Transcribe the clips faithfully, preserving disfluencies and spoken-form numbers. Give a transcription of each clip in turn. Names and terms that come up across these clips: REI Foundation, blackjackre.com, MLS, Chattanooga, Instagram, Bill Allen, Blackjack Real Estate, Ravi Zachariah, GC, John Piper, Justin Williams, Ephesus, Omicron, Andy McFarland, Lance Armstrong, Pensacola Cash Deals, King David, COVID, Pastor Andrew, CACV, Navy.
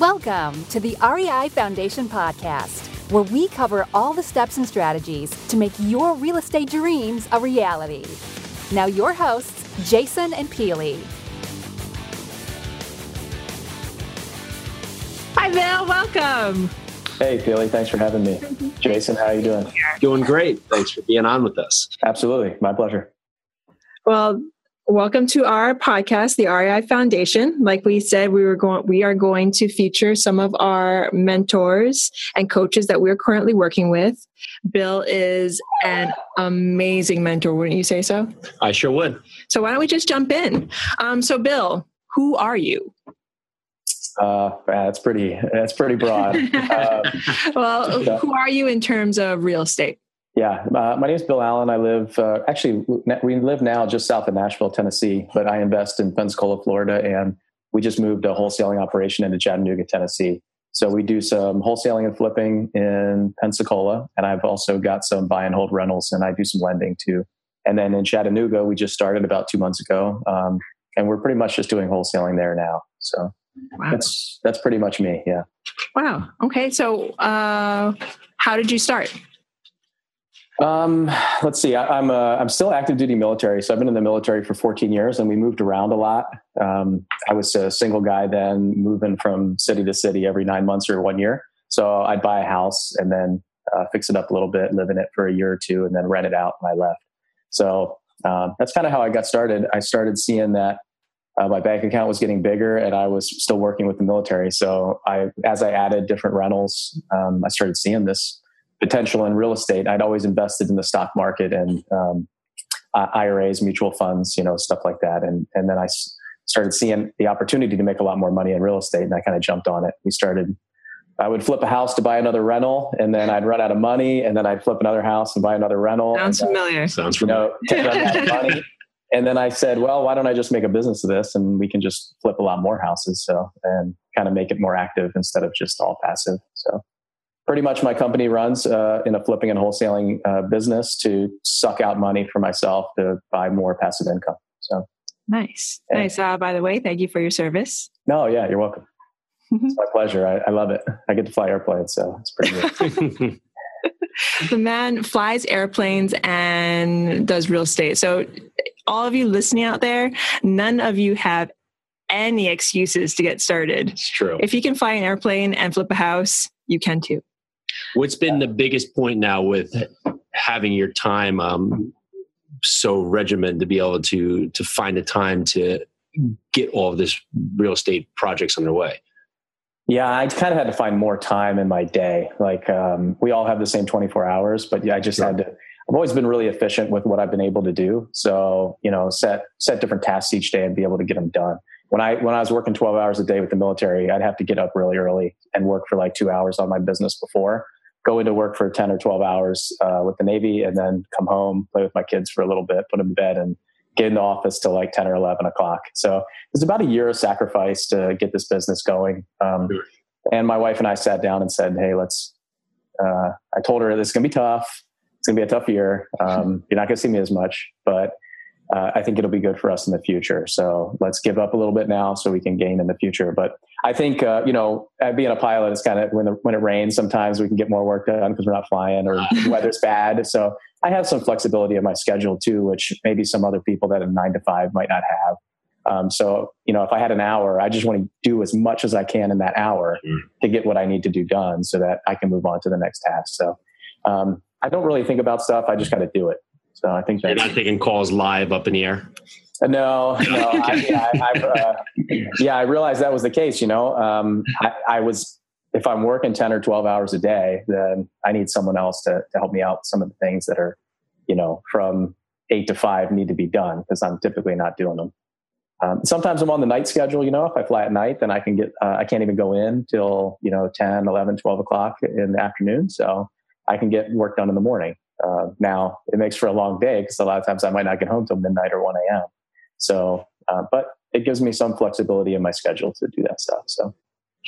Welcome to the R E I Foundation podcast, where we cover all the steps and strategies to make your real estate dreams a reality. Now your hosts, Jason and Peely. Hi, Bill. Welcome. Hey, Peely. Thanks for having me. Jason, how are you doing? Doing great. Thanks for being on with us. Absolutely. My pleasure. Well, welcome to our podcast, the R E I Foundation. Like we said, we were going, we are going to feature some of our mentors and coaches that we're currently working with. Bill is an amazing mentor, wouldn't you say so? I sure would. So why don't we just jump in? Um, so Bill, who are you? Uh, that's pretty, that's pretty broad. uh, well, yeah. Who are you in terms of real estate? Yeah, uh, my name is Bill Allen. I live, uh, actually, we live now just south of Nashville, Tennessee, but I invest in Pensacola, Florida, and we just moved a wholesaling operation into Chattanooga, Tennessee. So we do some wholesaling and flipping in Pensacola, and I've also got some buy and hold rentals, and I do some lending too. And then in Chattanooga, we just started about two months ago, um, and we're pretty much just doing wholesaling there now. So wow. that's that's pretty much me, yeah. Wow, okay. So uh, how did you start? Um, let's see, I, I'm, uh, I'm still active duty military. So I've been in the military for fourteen years and we moved around a lot. Um, I was a single guy then, moving from city to city every nine months or one year. So I'd buy a house and then, uh, fix it up a little bit, live in it for a year or two and then rent it out when I left. So, um, that's kind of how I got started. I started seeing that, uh, my bank account was getting bigger and I was still working with the military. So I, as I added different rentals, um, I started seeing this potential in real estate. I'd always invested in the stock market and um, uh, I R As, mutual funds, you know, stuff like that. And and then I s- started seeing the opportunity to make a lot more money in real estate, and I kind of jumped on it. We started. I would flip a house to buy another rental, and then I'd run out of money, and then I'd flip another house and buy another rental. Sounds and, familiar. Uh, Sounds familiar. You know, run out of money. And then I said, well, why don't I just make a business of this, and we can just flip a lot more houses, so and kind of make it more active instead of just all passive. So. Pretty much my company runs uh, in a flipping and wholesaling uh, business to suck out money for myself to buy more passive income. So Nice. And, nice. Uh, by the way, thank you for your service. No, yeah, you're welcome. It's my pleasure. I, I love it. I get to fly airplanes, so it's pretty good. The man flies airplanes and does real estate. So all of you listening out there, none of you have any excuses to get started. It's true. If you can fly an airplane and flip a house, you can too. What's been the biggest point now with having your time um, so regimented to be able to to find the time to get all of this real estate projects underway? Yeah, I kind of had to find more time in my day. Like um, we all have the same twenty-four hours, but yeah, I just sure. had to. I've always been really efficient with what I've been able to do. So you know, set set different tasks each day and be able to get them done. When I when I was working twelve hours a day with the military, I'd have to get up really early and work for like two hours on my business before, go into work for ten or twelve hours uh, with the Navy, and then come home, play with my kids for a little bit, put them to bed, and get in the office till like ten or eleven o'clock. So it's about a year of sacrifice to get this business going. Um, and my wife and I sat down and said, hey, let's, uh, I told her this is going to be tough. It's going to be a tough year. Um, you're not going to see me as much, but Uh, I think it'll be good for us in the future. So let's give up a little bit now so we can gain in the future. But I think, uh, you know, being a pilot, it's kind of when the, when it rains, sometimes we can get more work done because we're not flying or the weather's bad. So I have some flexibility in my schedule too, which maybe some other people that are nine to five might not have. Um, so, you know, if I had an hour, I just want to do as much as I can in that hour mm. to get what I need to do done so that I can move on to the next task. So um, I don't really think about stuff. I just got to do it. So I think that's... You're not taking calls live up in the air? No, no. I, yeah, I, I've, uh, yeah, I realized that was the case, you know. Um, I, I was, if I'm working ten or twelve hours a day, then I need someone else to, to help me out with some of the things that are, you know, from eight to five need to be done because I'm typically not doing them. Um, sometimes I'm on the night schedule, you know. If I fly at night, then I can get, uh, I can't even go in till, you know, ten, eleven, twelve o'clock in the afternoon. So I can get work done in the morning. Uh, now it makes for a long day because a lot of times I might not get home till midnight or one a.m. So, uh, but it gives me some flexibility in my schedule to do that stuff. So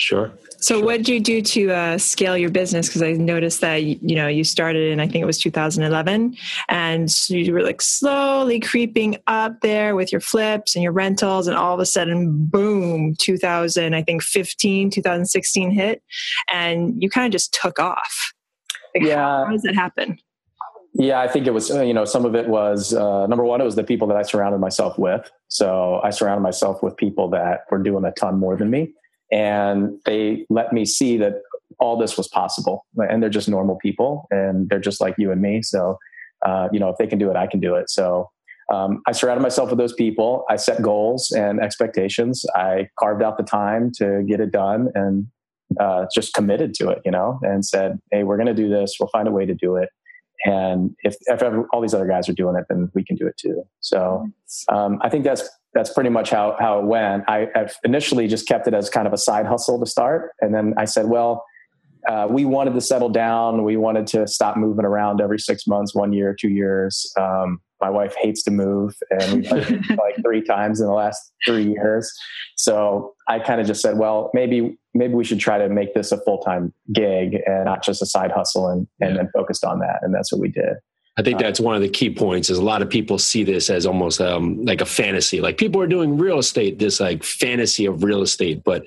Sure. So sure. What did you do to uh, scale your business? Because I noticed that, you know, you started in, I think it was two thousand eleven, and so you were like slowly creeping up there with your flips and your rentals, and all of a sudden, boom, two thousand, I think fifteen, two thousand sixteen hit, and you kind of just took off. Like, yeah. How, how does that happen? Yeah, I think it was, you know, some of it was, uh, number one, it was the people that I surrounded myself with. So I surrounded myself with people that were doing a ton more than me. And they let me see that all this was possible, and they're just normal people, and they're just like you and me. So, uh, you know, if they can do it, I can do it. So, um, I surrounded myself with those people. I set goals and expectations. I carved out the time to get it done, and, uh, just committed to it, you know, and said, hey, we're going to do this. We'll find a way to do it. And if, if all these other guys are doing it, then we can do it too. So, um, I think that's, that's pretty much how, how it went. I I've initially just kept it as kind of a side hustle to start. And then I said, well, uh, we wanted to settle down. We wanted to stop moving around every six months, one year, two years. Um, my wife hates to move, and we've moved like three times in the last three years. So I kind of just said, well, maybe, maybe we should try to make this a full-time gig and not just a side hustle, and, and yeah. then focused on that. And that's what we did. I think that's one of the key points, is a lot of people see this as almost um, like a fantasy. Like, people are doing real estate, this like fantasy of real estate, but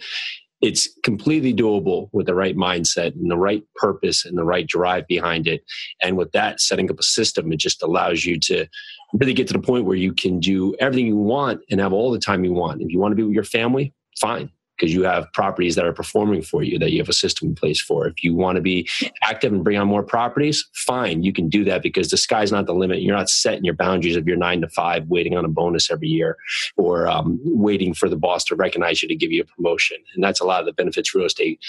it's completely doable with the right mindset and the right purpose and the right drive behind it. And with that, setting up a system, it just allows you to really get to the point where you can do everything you want and have all the time you want. If you want to be with your family, fine, because you have properties that are performing for you, that you have a system in place for. If you want to be active and bring on more properties, fine, you can do that, because the sky's not the limit. You're not setting your boundaries of your nine to five, waiting on a bonus every year, or um, waiting for the boss to recognize you to give you a promotion. And that's a lot of the benefits real estate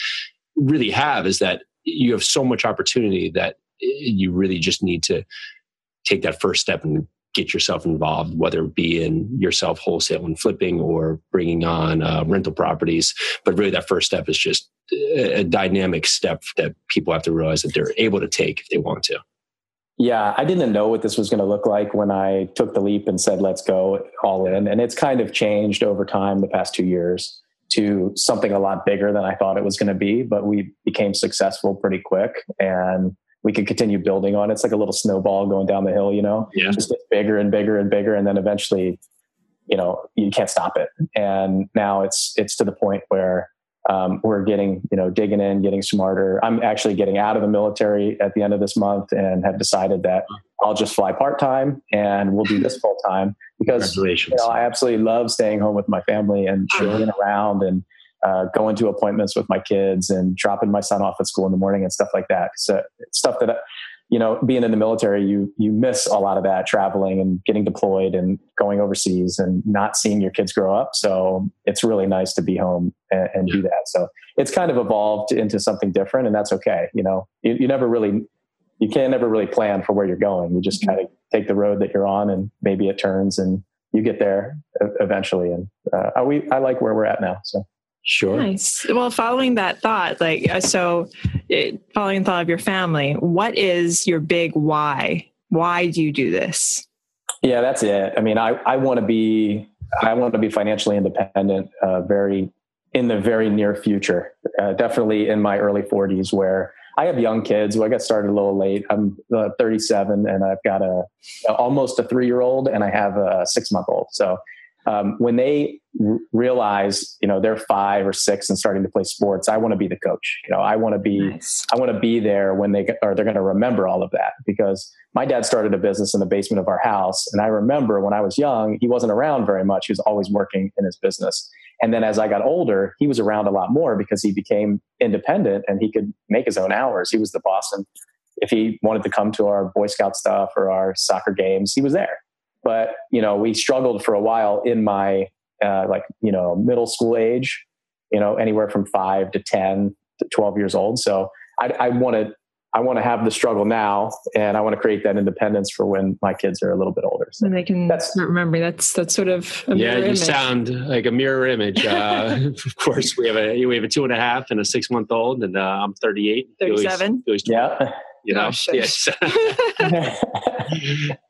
really have, is that you have so much opportunity that you really just need to take that first step and get yourself involved, whether it be in yourself wholesale and flipping, or bringing on uh, rental properties. But really, that first step is just a dynamic step that people have to realize that they're able to take if they want to. Yeah, I didn't know what this was going to look like when I took the leap and said, let's go all in. And it's kind of changed over time the past two years to something a lot bigger than I thought it was going to be. But we became successful pretty quick, and we could continue building on it. It's like a little snowball going down the hill, you know, yeah. It just gets bigger and bigger and bigger. And then eventually, you know, you can't stop it. And now it's, it's to the point where, um, we're getting, you know, digging in, getting smarter. I'm actually getting out of the military at the end of this month, and have decided that I'll just fly part-time, and we'll do this full time, because you know, I absolutely love staying home with my family and traveling around, and, Uh, going to appointments with my kids, and dropping my son off at school in the morning, and stuff like that. So stuff that, you know, being in the military, you, you miss a lot of that, traveling and getting deployed and going overseas and not seeing your kids grow up. So it's really nice to be home and, and do that. So it's kind of evolved into something different, and that's okay. You know, you, you never really, you can't never really plan for where you're going. You just kind of take the road that you're on, and maybe it turns and you get there eventually. And uh, we, I like where we're at now. So. Sure. Nice. Well, following that thought, like, so it, following the thought of your family, what is your big why? Why do you do this? Yeah, that's it. I mean, I, I want to be, I want to be financially independent, uh, very, in the very near future, uh, definitely in my early forties, where I have young kids. Well, I got started a little late. I'm uh, thirty-seven, and I've got a, almost a three-year-old, and I have a six-month-old. So, Um, when they r- realize, you know, they're five or six and starting to play sports, I want to be the coach. You know, I want to be, nice. I want to be there when they, or they're going to remember all of that, because my dad started a business in the basement of our house. And I remember when I was young, he wasn't around very much. He was always working in his business. And then as I got older, he was around a lot more, because he became independent and he could make his own hours. He was the boss. And if he wanted to come to our Boy Scout stuff or our soccer games, he was there. But, you know, we struggled for a while in my, uh, like, you know, middle school age, you know, anywhere from five to ten to twelve years old. So I want to, I want to have the struggle now, and I want to create that independence for when my kids are a little bit older. So and they can that's, remember that's, that's sort of, a yeah, you image. Sound like a mirror image. Uh, of course we have a, we have a two and a half and a six month old, and uh, I'm thirty-eight. thirty-seven. Always, yeah. You know, oh, yes.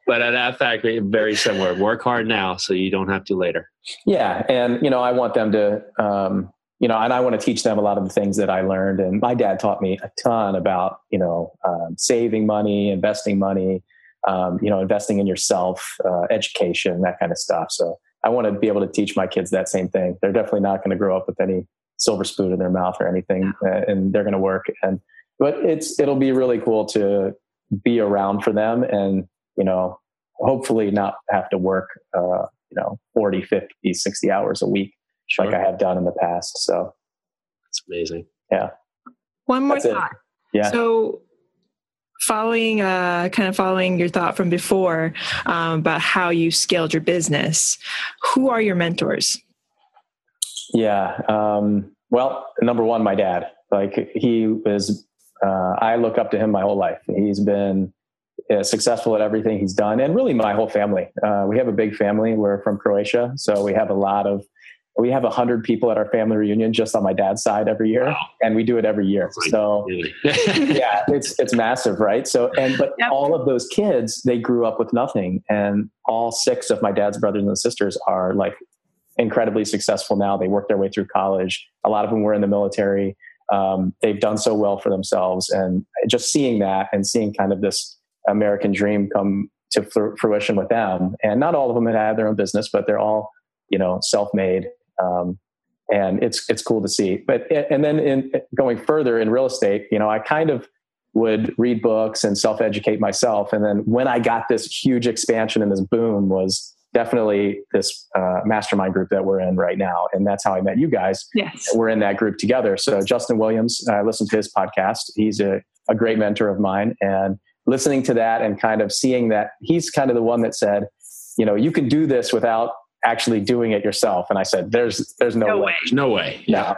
But at that factory, very similar. Work hard now so you don't have to later. Yeah. And, you know, I want them to, um, you know, and I want to teach them a lot of the things that I learned. And my dad taught me a ton about, you know, um, saving money, investing money, um, you know, investing in yourself, uh, education, that kind of stuff. So I want to be able to teach my kids that same thing. They're definitely not going to grow up with any silver spoon in their mouth or anything, uh, and they're going to work. And, but it's, it'll be really cool to be around for them and, you know, hopefully not have to work, uh, you know, forty, fifty, sixty hours a week. Sure. Like I have done in the past. So that's amazing. Yeah. One more that's thought. It. Yeah. So following, uh, kind of following your thought from before, um, about how you scaled your business, who are your mentors? Yeah. Um, well, number one, my dad, like he was, uh, I look up to him my whole life. He's been uh, successful at everything he's done. And really my whole family, uh, we have a big family. We're from Croatia. So we have a lot of, we have a hundred people at our family reunion just on my dad's side every year. Wow. And we do it every year. Like, so really? Yeah, it's, it's massive. Right. So, and, but yep. all of those kids, they grew up with nothing. And all six of my dad's brothers and sisters are like incredibly successful now. They worked their way through college. A lot of them were in the military. Um, they've done so well for themselves, and just seeing that and seeing kind of this American dream come to fruition with them. And not all of them had had their own business, but they're all, you know, self-made. Um, and it's, it's cool to see, but, and then in going further in real estate, you know, I kind of would read books and self-educate myself. And then when I got this huge expansion and this boom was definitely this, uh, mastermind group that we're in right now. And that's how I met you guys. Yes. We're in that group together. So Justin Williams, I listened to his podcast. He's a, a great mentor of mine, and listening to that and kind of seeing that he's kind of the one that said, you know, you can do this without actually doing it yourself. And I said, there's, there's no, no way. way. No way. No.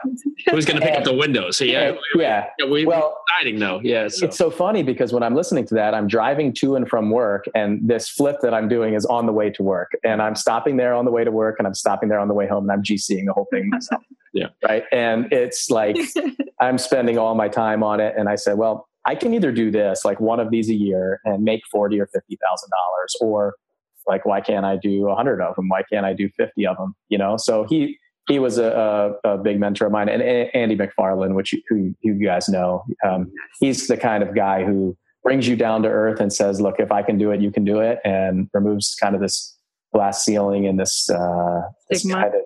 Who's going to pick and, up the windows? So yeah. Yeah. yeah we, well, we're exciting though. Yeah. So. It's so funny because when I'm listening to that, I'm driving to and from work, and this flip that I'm doing is on the way to work, and I'm stopping there on the way to work, and I'm stopping there on the way home, and I'm GCing the whole thing myself. Yeah. Right. And it's like, I'm spending all my time on it. And I said, well, I can either do this, like one of these a year and make forty or fifty thousand dollars, or like, why can't I do a hundred of them? Why can't I do fifty of them? You know? So he, he was a, a, a big mentor of mine, and Andy McFarland, which you, who you guys know, um, he's the kind of guy who brings you down to earth and says, look, if I can do it, you can do it. And removes kind of this glass ceiling and this, uh, this kind of,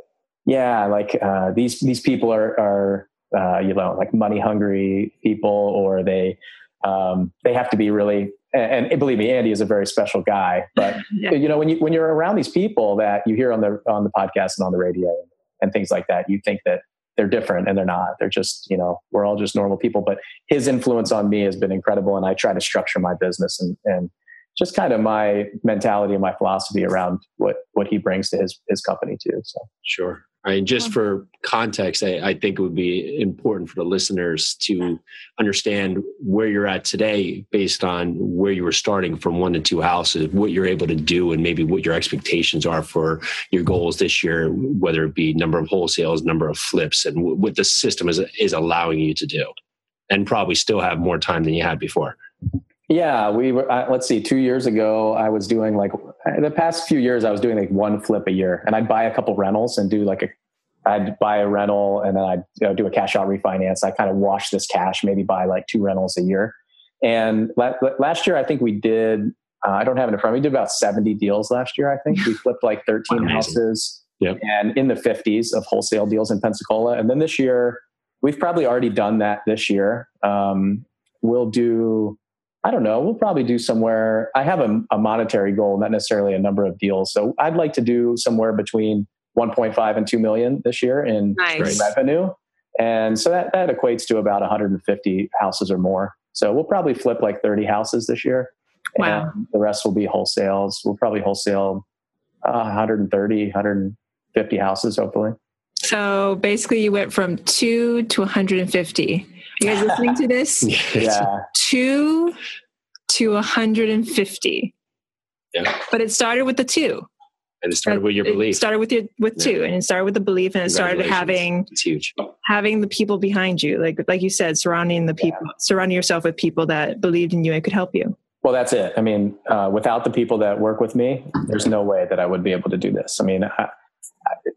yeah, like, uh, these, these people are, are, uh, you know, like money hungry people, or they, um, they have to be really, and, and believe me, Andy is a very special guy, but yeah. you know, when you, when you're around these people that you hear on the, on the podcast and on the radio and things like that, you think that they're different, and they're not. They're just, you know, we're all just normal people, but his influence on me has been incredible. And I try to structure my business and, and just kind of my mentality and my philosophy around what, what he brings to his, his company too. So. Sure. I mean, just for context, I, I think it would be important for the listeners to understand where you're at today based on where you were starting from one to two houses, what you're able to do, and maybe what your expectations are for your goals this year, whether it be number of wholesales, number of flips, and w- what the system is is allowing you to do, and probably still have more time than you had before. Yeah, we were, uh, let's see, two years ago, I was doing like, the past few years, I was doing like one flip a year, and I'd buy a couple rentals and do like a, I'd buy a rental and then I'd you know, do a cash out refinance. I kind of wash this cash, maybe buy like two rentals a year. And la- last year, I think we did, uh, I don't have it in front of me, we did about seventy deals last year. I think we flipped like thirteen Amazing. houses yep. and in the fifties of wholesale deals in Pensacola. And then this year, we've probably already done that this year. Um, we'll do... I don't know. We'll probably do somewhere. I have a, a monetary goal, not necessarily a number of deals. So I'd like to do somewhere between one point five and two million this year in nice. revenue. And so that, that equates to about one hundred fifty houses or more. So we'll probably flip like thirty houses this year. Wow. And the rest will be wholesales. We'll probably wholesale uh, one hundred thirty, one hundred fifty houses, hopefully. So basically you went from two to one hundred fifty. Are you guys listening to this? Yeah. Two to one hundred fifty. Yeah. But it started with the two. And it started with your belief. It started with your, with yeah. two, and it started with the belief, and it started having, it's huge. having the people behind you. Like, like you said, surrounding the people, yeah. surrounding yourself with people that believed in you and could help you. Well, that's it. I mean, uh, without the people that work with me, there's no way that I would be able to do this. I mean, I,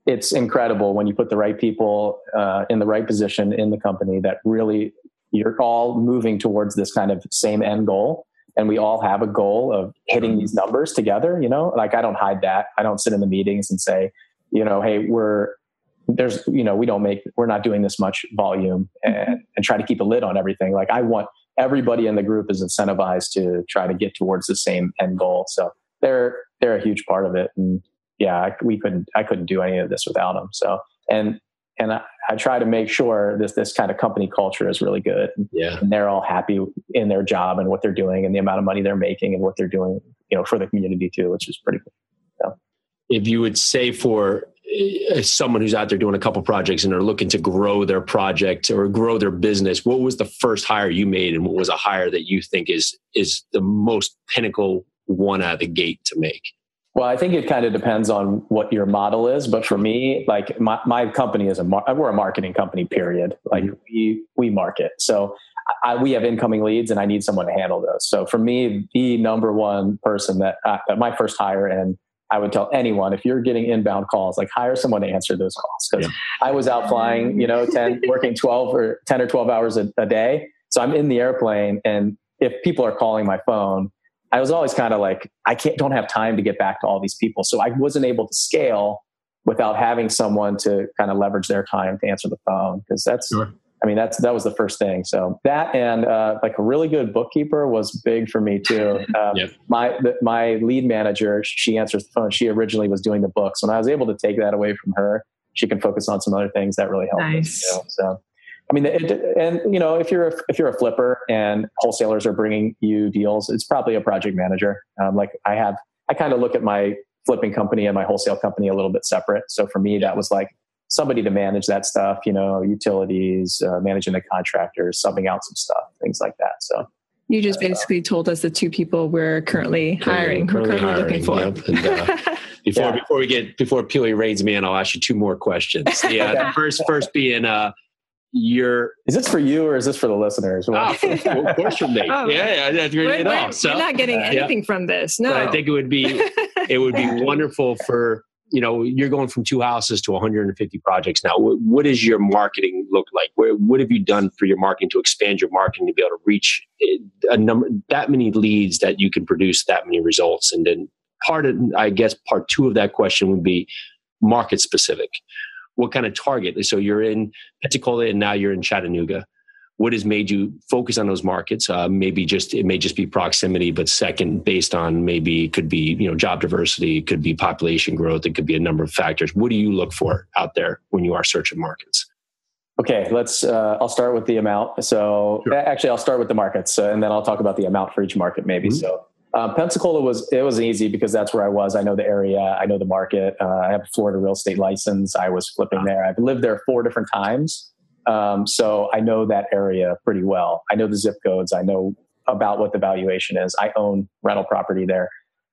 it's incredible when you put the right people uh, in the right position in the company that really you're all moving towards this kind of same end goal. And we all have a goal of hitting these numbers together, you know, like I don't hide that. I don't sit in the meetings and say, you know, hey, we're there's, you know, we don't make, we're not doing this much volume and, and try to keep a lid on everything. Like I want everybody in the group is incentivized to try to get towards the same end goal. So they're, they're a huge part of it. And yeah, we couldn't, I couldn't do any of this without them. So, and, and I, I try to make sure that this kind of company culture is really good. Yeah. And they're all happy in their job and what they're doing and the amount of money they're making and what they're doing, you know, for the community too, which is pretty cool. So. If you would say for someone who's out there doing a couple projects and are looking to grow their project or grow their business, what was the first hire you made and what was a hire that you think is, is the most pinnacle one out of the gate to make? Well, I think it kind of depends on what your model is. But for me, like my, my company is a, mar- we're a marketing company, period. Like we, we market. So I, we have incoming leads and I need someone to handle those. So for me, the number one person that, I, that my first hire, and I would tell anyone, if you're getting inbound calls, like hire someone to answer those calls. Cause yeah. I was out flying, you know, ten, working twelve or ten or twelve hours a, a day. So I'm in the airplane. And if people are calling my phone, I was always kind of like, I can't, don't have time to get back to all these people. So I wasn't able to scale without having someone to kind of leverage their time to answer the phone. Cause that's, sure. I mean, that's, that was the first thing. So that, and uh, like a really good bookkeeper was big for me too. Um, yep. My, the, my lead manager, she answers the phone. She originally was doing the books. When I was able to take that away from her, she can focus on some other things that really helped nice. me too. So, I mean, it, and you know, if you're a, if you're a flipper and wholesalers are bringing you deals, it's probably a project manager. Um, like I have, I kind of look at my flipping company and my wholesale company a little bit separate. So for me, that was like somebody to manage that stuff, you know, utilities, uh, managing the contractors, subbing out some stuff, things like that. So you just uh, basically told us the two people we're currently hiring, currently, we're currently hiring, looking for. Yep. And, uh, before yeah. before we get before Peely raids me in, I'll ask you two more questions. Yeah, okay. The first first being. Uh, Your is this for you or is this for the listeners? Oh, of course for me. Oh, yeah, yeah, that's great. We're, so, we're not getting anything yeah. from this. No, but I think it would be it would be wonderful for you know you're going from two houses to one hundred fifty projects now. What, what does your marketing look like? What, what have you done for your marketing to expand your marketing to be able to reach a number that many leads that you can produce that many results? And then part of I guess part two of that question would be market specific. What kind of target? So you're in Pensacola and now you're in Chattanooga. What has made you focus on those markets? Uh, maybe just, it may just be proximity, but second, based on maybe it could be, you know, job diversity, it could be population growth. It could be a number of factors. What do you look for out there when you are searching markets? Okay. Let's, uh, I'll start with the amount. So sure. actually I'll start with the markets uh, and then I'll talk about the amount for each market maybe. Mm-hmm. So Uh, Pensacola was, it was easy because that's where I was. I know the area. I know the market. Uh, I have a Florida real estate license. I was flipping wow. there. I've lived there four different times. Um, so I know that area pretty well. I know the zip codes. I know about what the valuation is. I own rental property there.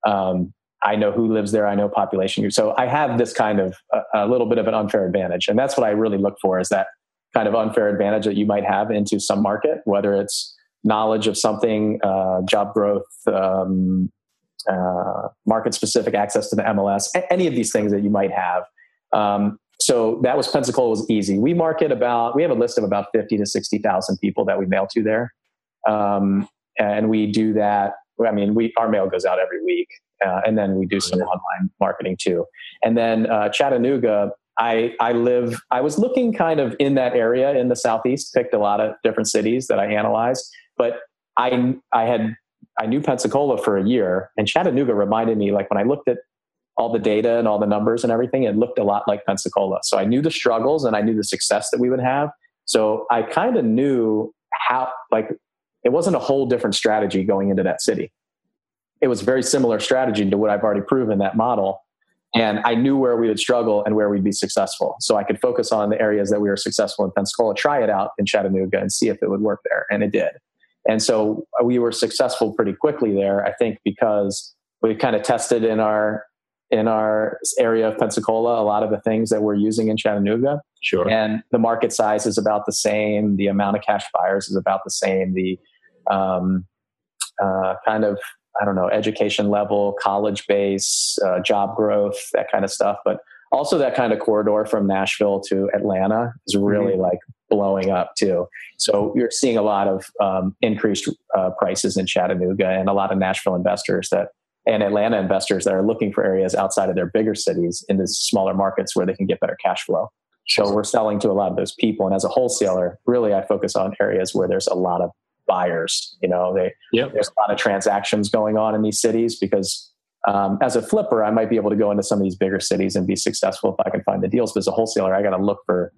Um, I know who lives there. I know population. So I have this kind of a, a little bit of an unfair advantage. And that's what I really look for is that kind of unfair advantage that you might have into some market, whether it's knowledge of something, uh, job growth, um, uh, market-specific access to the M L S, a- any of these things that you might have. Um, so that was Pensacola was easy. We market about, we have a list of about fifty to sixty thousand people that we mail to there. Um, and we do that. I mean, we, our mail goes out every week uh, and then we do some yeah. online marketing too. And then uh, Chattanooga, I, I live, I was looking kind of in that area in the Southeast, picked a lot of different cities that I analyzed. But I, I had, I knew Pensacola for a year, and Chattanooga reminded me, like when I looked at all the data and all the numbers and everything, it looked a lot like Pensacola. So I knew the struggles and I knew the success that we would have. So I kind of knew how, like, it wasn't a whole different strategy going into that city. It was a very similar strategy to what I've already proven, that model. And I knew where we would struggle and where we'd be successful. So I could focus on the areas that we were successful in Pensacola, try it out in Chattanooga and see if it would work there. And it did. And so we were successful pretty quickly there, I think, because we kind of tested in our in our area of Pensacola a lot of the things that we're using in Chattanooga. Sure. And the market size is about the same. The amount of cash buyers is about the same. The um, uh, kind of, I don't know, education level, college base, uh, job growth, that kind of stuff. But Also, that kind of corridor from Nashville to Atlanta is really mm-hmm. like blowing up too. So you're seeing a lot of um, increased uh, prices in Chattanooga, and a lot of Nashville investors that and Atlanta investors that are looking for areas outside of their bigger cities into smaller markets where they can get better cash flow. So we're selling to a lot of those people. And as a wholesaler, really, I focus on areas where there's a lot of buyers. You know, they, yep. there's a lot of transactions going on in these cities because um, as a flipper, I might be able to go into some of these bigger cities and be successful if I can find the deals. But as a wholesaler, I got to look for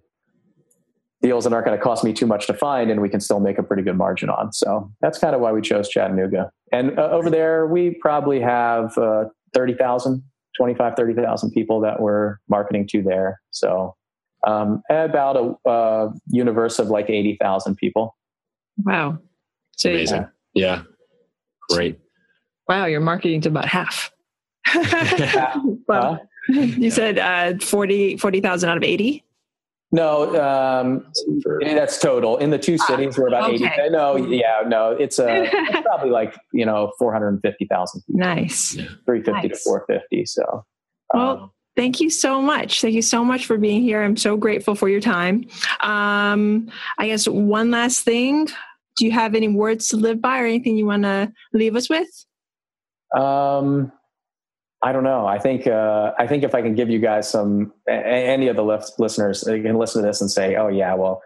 deals that aren't going to cost me too much to find, and we can still make a pretty good margin on. So that's kind of why we chose Chattanooga. And uh, over there, we probably have uh, thirty thousand, twenty-five, thirty thousand people that we're marketing to there. So um, about a uh, universe of like eighty thousand people. Wow. It's amazing. Yeah. yeah. Great. Wow. You're marketing to about half. Wow. Uh, you said uh, forty, forty thousand out of eighty? No, um, that's total. In the two cities, we're about okay. eighty. No, yeah, no, it's, a, it's probably like, you know, four hundred fifty thousand. Nice. three fifty nice. to four fifty. So, well, um, thank you so much. Thank you so much for being here. I'm so grateful for your time. Um, I guess one last thing. Do you have any words to live by or anything you want to leave us with? Um, I don't know. I think, uh, I think if I can give you guys some, a- any of the left listeners, you can listen to this and say, oh yeah, well,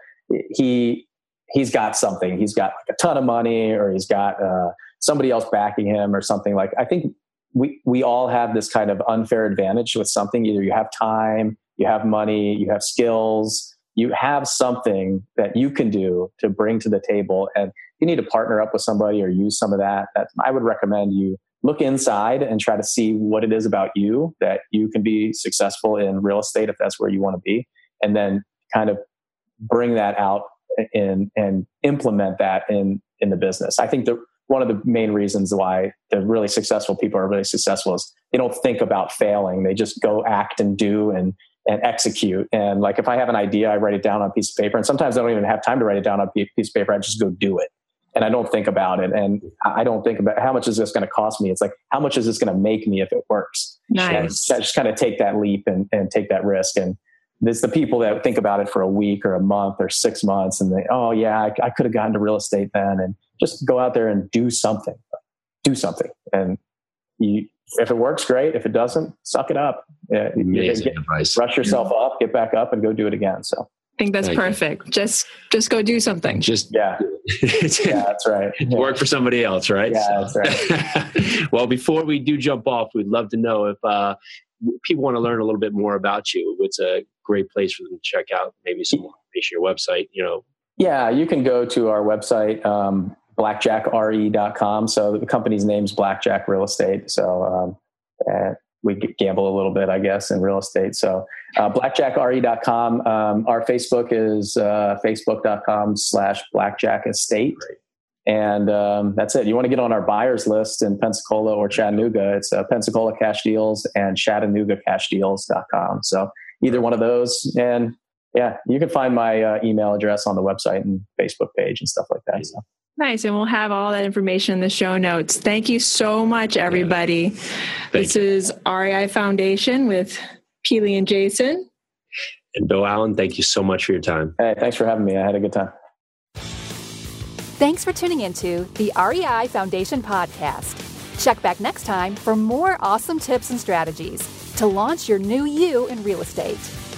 he, he's got something, he's got like a ton of money, or he's got, uh, somebody else backing him or something. Like, I think we, we all have this kind of unfair advantage with something. Either you have time, you have money, you have skills, you have something that you can do to bring to the table, and you need to partner up with somebody or use some of that. That I would recommend you look inside and try to see what it is about you that you can be successful in real estate, if that's where you want to be, and then kind of bring that out and, and implement that in, in the business. I think the, one of the main reasons why the really successful people are really successful is they don't think about failing. They just go act and do and, and execute. And like, if I have an idea, I write it down on a piece of paper, and sometimes I don't even have time to write it down on a piece of paper. I just go do it. And I don't think about it. And I don't think about how much is this going to cost me. It's like, how much is this going to make me if it works? Nice. And I just kind of take that leap and, and take that risk. And it's the people that think about it for a week or a month or six months and they, oh yeah, I, I could have gotten to real estate then, and just go out there and do something, do something. And you, if it works, great. If it doesn't, suck it up. Amazing get, advice. Brush yourself yeah. up, get back up and go do it again. So. I think that's Thank perfect. You. Just, just go do something. Just yeah, yeah, that's right. Yeah. Work for somebody else, right? Yeah, so. That's right. Well, before we do jump off, we'd love to know if uh, people want to learn a little bit more about you. It's a great place for them to check out. Maybe some more information, your website. You know. Yeah, you can go to our website, um, blackjack r e dot com. So the company's name's Blackjack Real Estate. So. Um, and, we gamble a little bit, I guess, in real estate. So uh, blackjack r e dot com. Um, our Facebook is uh, facebook.com slash blackjack estate. And um, that's it. You want to get on our buyers list in Pensacola or Chattanooga, it's uh, Pensacola Cash Deals and Chattanooga Cash Deals dot com. So either one of those. And yeah, you can find my uh, email address on the website and Facebook page and stuff like that. So. Nice. And we'll have all that information in the show notes. Thank you so much, everybody. Thank this you. Is R E I Foundation with Peely and Jason. And Bill Allen, thank you so much for your time. Hey, thanks for having me. I had a good time. Thanks for tuning into the R E I Foundation podcast. Check back next time for more awesome tips and strategies to launch your new you in real estate.